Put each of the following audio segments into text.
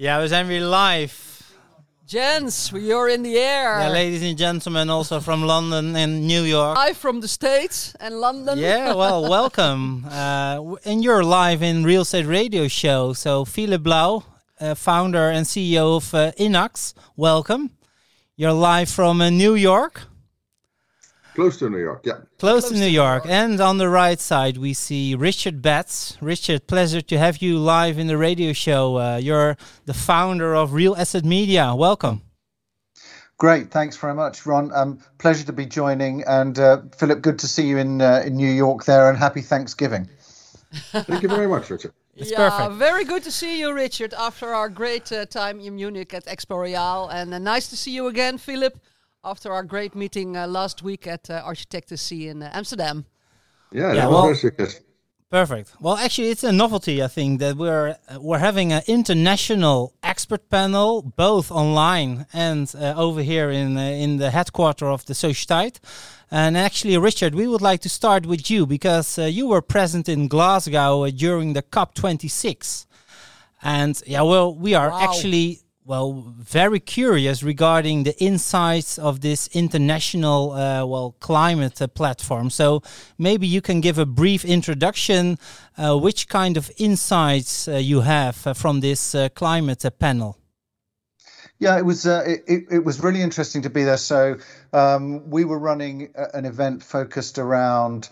Ja, we zijn weer live. Gents, you're in the air. Yeah, ladies and gentlemen, also from London and New York. Live from the States and London. Yeah, well, welcome. And you're live in Real Estate Radio Show. So, Philip Blau, founder and CEO of Inax, welcome. You're live from New York. Close to New York, yeah. Close to New York. And on the right side, we see Richard Betts. Richard, pleasure to have you live in the radio show. You're the founder of Real Asset Media. Welcome. Great. Thanks very much, Ron. Pleasure to be joining. And Philip, good to see you in New York there. And happy Thanksgiving. Thank you very much, Richard. It's perfect. Very good to see you, Richard, after our great time in Munich at Expo Real. And nice to see you again, Philip. After our great meeting last week at Architectacy in Amsterdam. Perfect. Well, actually, it's a novelty, I think, that we're having an international expert panel, both online and over here in the headquarters of the Sociëteit. And actually, Richard, we would like to start with you because you were present in Glasgow during the COP26. And very curious regarding the insights of this international climate platform. So maybe you can give a brief introduction, which kind of insights you have from this climate panel. Yeah, it was really interesting to be there. So we were running an event focused around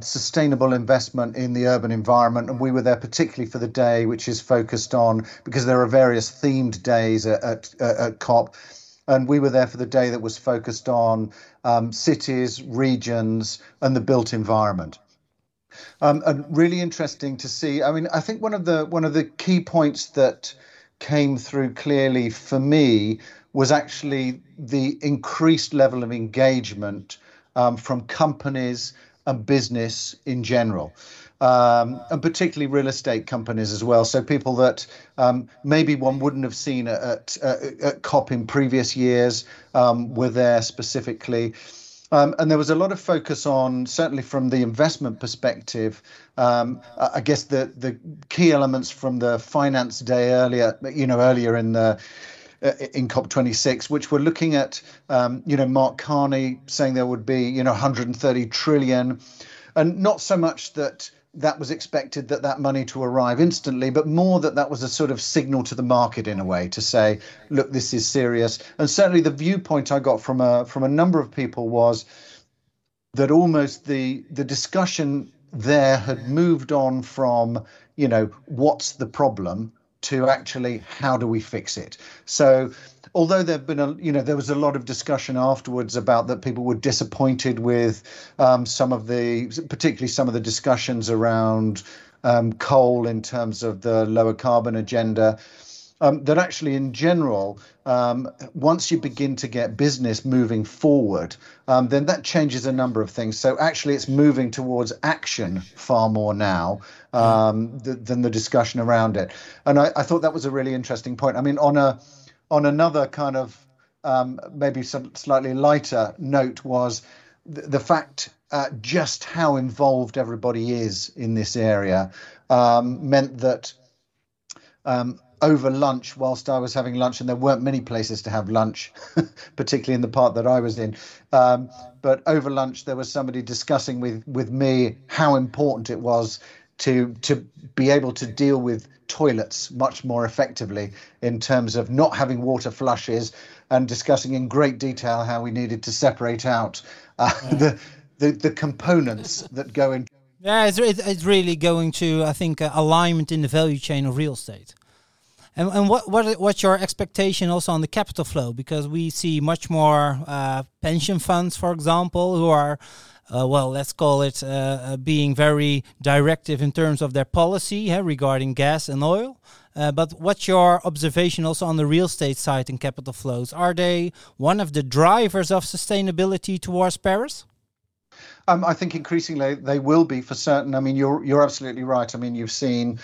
sustainable investment in the urban environment, and we were there particularly for the day which is focused on, because there are various themed days at COP, and we were there for the day that was focused on cities, regions and the built environment. And really interesting to see. I mean, I think one of the key points that came through clearly for me was actually the increased level of engagement from companies and business in general, and particularly real estate companies as well. So people that maybe one wouldn't have seen at COP in previous years were there specifically. And there was a lot of focus on, certainly from the investment perspective, I guess the key elements from the finance day earlier in COP26, which we're looking at, Mark Carney saying there would be, 130 trillion, and not so much that was expected that money to arrive instantly, but more that was a sort of signal to the market in a way to say, look, this is serious. And certainly the viewpoint I got from a number of people was that almost the discussion there had moved on from, what's the problem, to actually how do we fix it. So although there was a lot of discussion afterwards about that people were disappointed with particularly some of the discussions around coal in terms of the lower carbon agenda, that actually in general, once you begin to get business moving forward, then that changes a number of things. So actually it's moving towards action far more now than the discussion around it. And I thought that was a really interesting point. I mean, on another kind of maybe some slightly lighter note was the fact just how involved everybody is in this area meant that over lunch, whilst I was having lunch, and there weren't many places to have lunch, particularly in the part that I was in, but over lunch there was somebody discussing with me how important it was to be able to deal with toilets much more effectively in terms of not having water flushes, and discussing in great detail how we needed to separate out the components that go in. Yeah, it's really going to, I think, alignment in the value chain of real estate. And what's your expectation also on the capital flow? Because we see much more pension funds, for example, who are, let's call it being very directive in terms of their policy regarding gas and oil. But what's your observation also on the real estate side in capital flows? Are they one of the drivers of sustainability towards Paris? I think increasingly they will be for certain. I mean, you're absolutely right. I mean, you've seen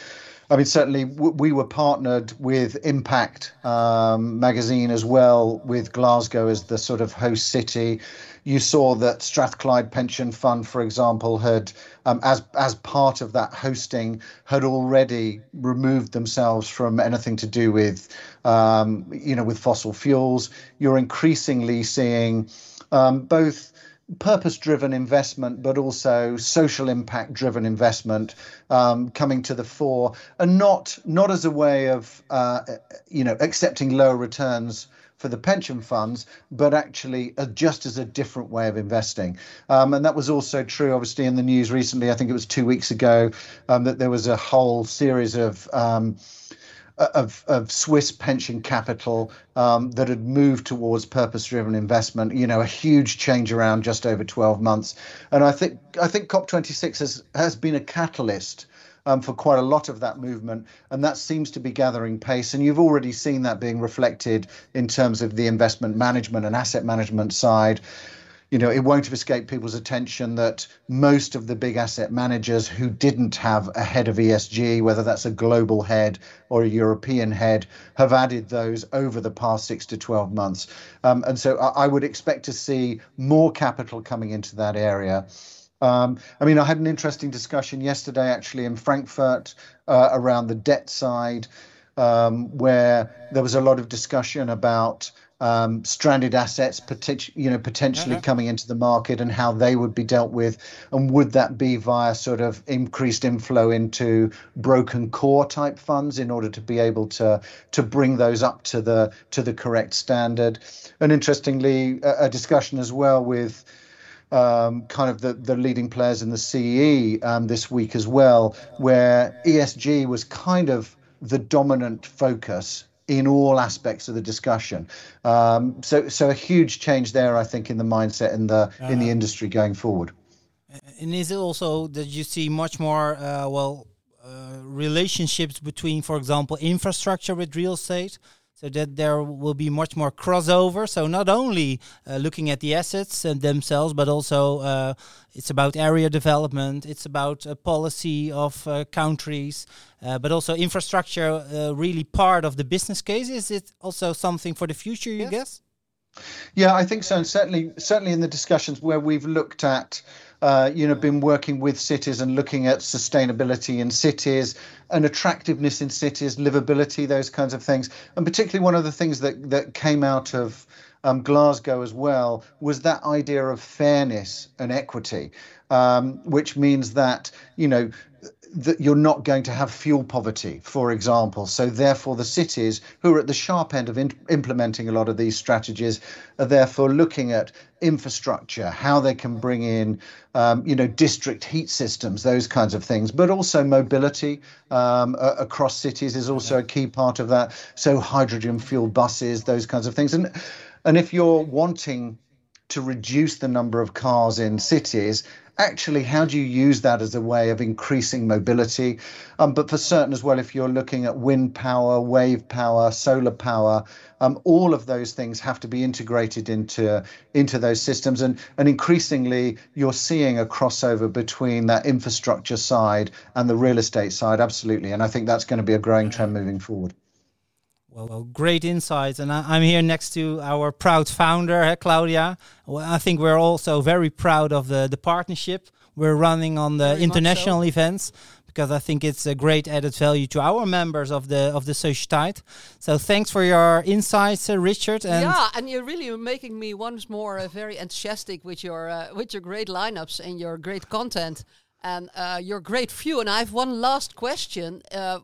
I mean, certainly we were partnered with Impact magazine as well, with Glasgow as the sort of host city. You saw that Strathclyde Pension Fund, for example, had, as part of that hosting, had already removed themselves from anything to do with, with fossil fuels. You're increasingly seeing both purpose-driven investment, but also social impact-driven investment coming to the fore, and not as a way of, accepting lower returns for the pension funds, but actually just as a different way of investing. And that was also true, obviously, in the news recently. I think it was 2 weeks ago that there was a whole series of Swiss pension capital that had moved towards purpose-driven investment. A huge change around just over 12 months. And I think COP26 has been a catalyst for quite a lot of that movement, and that seems to be gathering pace. And you've already seen that being reflected in terms of the investment management and asset management side. It won't have escaped people's attention that most of the big asset managers who didn't have a head of ESG, whether that's a global head or a European head, have added those over the past 6 to 12 months. And so I would expect to see more capital coming into that area. I had an interesting discussion yesterday, actually, in Frankfurt around the debt side, where there was a lot of discussion about stranded assets, potentially coming into the market, and how they would be dealt with, and would that be via sort of increased inflow into broken core type funds in order to be able to bring those up to the correct standard. And interestingly, a discussion as well with kind of the leading players in the CE this week as well, where ESG was kind of the dominant focus in all aspects of the discussion. So a huge change there, I think, in the mindset in the industry going forward. And is it also that you see much more relationships between, for example, infrastructure with real estate? So that there will be much more crossover. So not only looking at the assets themselves, but also it's about area development. It's about policy of countries, but also infrastructure really part of the business case. Is it also something for the future, you guess? Yeah, I think so. And certainly in the discussions where we've looked at, been working with cities and looking at sustainability in cities and attractiveness in cities, livability, those kinds of things. And particularly one of the things that came out of Glasgow as well was that idea of fairness and equity, which means that, that you're not going to have fuel poverty, for example. So therefore, the cities who are at the sharp end of implementing a lot of these strategies are therefore looking at infrastructure, how they can bring in, district heat systems, those kinds of things. But also mobility across cities is also a key part of that. So hydrogen fuel buses, those kinds of things. And if you're wanting to reduce the number of cars in cities, actually, how do you use that as a way of increasing mobility? But for certain as well, if you're looking at wind power, wave power, solar power, all of those things have to be integrated into those systems. And increasingly, you're seeing a crossover between that infrastructure side and the real estate side, absolutely. And I think that's going to be a growing trend moving forward. Well, great insights. And I'm here next to our proud founder, Claudia. Well, I think we're also very proud of the partnership we're running on the international events, because I think it's a great added value to our members of the Sociëteit. So thanks for your insights, Richard. And you're really making me once more very enthusiastic with your great lineups and your great content. And your great view. And I have one last question.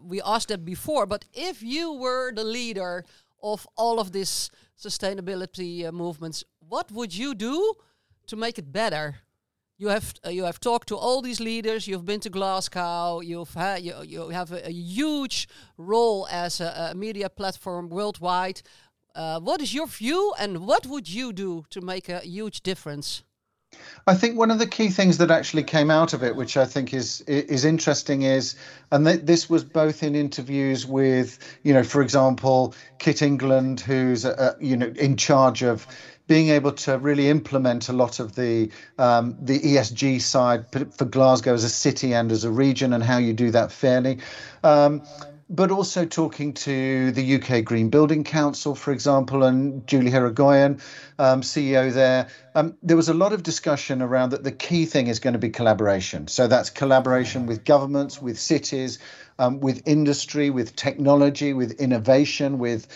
We asked that before, but if you were the leader of all of this sustainability movements, what would you do to make it better? You have talked to all these leaders. You've been to Glasgow. You have a huge role as a media platform worldwide. What is your view, and what would you do to make a huge difference? I think one of the key things that actually came out of it, which I think is interesting, is, and this was both in interviews with, for example, Kit England, who's in charge of being able to really implement a lot of the ESG side for Glasgow as a city and as a region, and how you do that fairly. But also talking to the UK Green Building Council, for example, and Julie Heragoyan, CEO there. There was a lot of discussion around that the key thing is going to be collaboration. So that's collaboration with governments, with cities, with industry, with technology, with innovation, with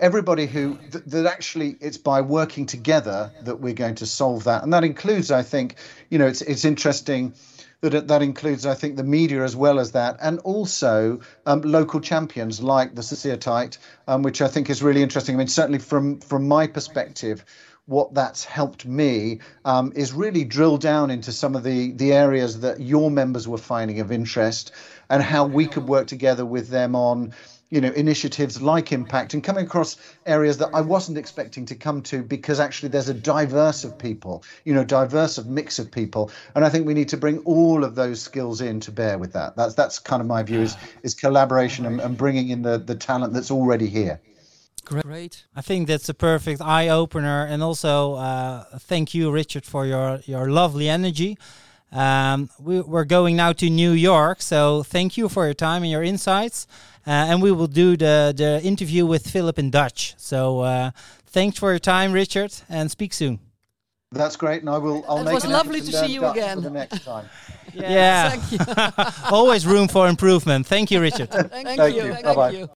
everybody who that actually it's by working together that we're going to solve that. And that includes, I think, it's interesting that includes, I think, the media as well as that, and also local champions like the Sociëteit, which I think is really interesting. I mean, certainly from my perspective, what that's helped me is really drill down into some of the areas that your members were finding of interest and how we could work together with them on initiatives like impact, and coming across areas that I wasn't expecting to come to, because actually there's a diverse mix of people. And I think we need to bring all of those skills in to bear with that. That's kind of my view is collaboration and bringing in the talent that's already here. Great. I think that's a perfect eye-opener. And also thank you, Richard, for your lovely energy. We're going now to New York, so thank you for your time and your insights. And we will do the interview with Philip in Dutch. So thanks for your time, Richard, and speak soon. That's great, and I'll make it. It was lovely to see you Dutch again. For the next time. Yeah. Always room for improvement. Thank you, Richard. Thank you. Bye bye.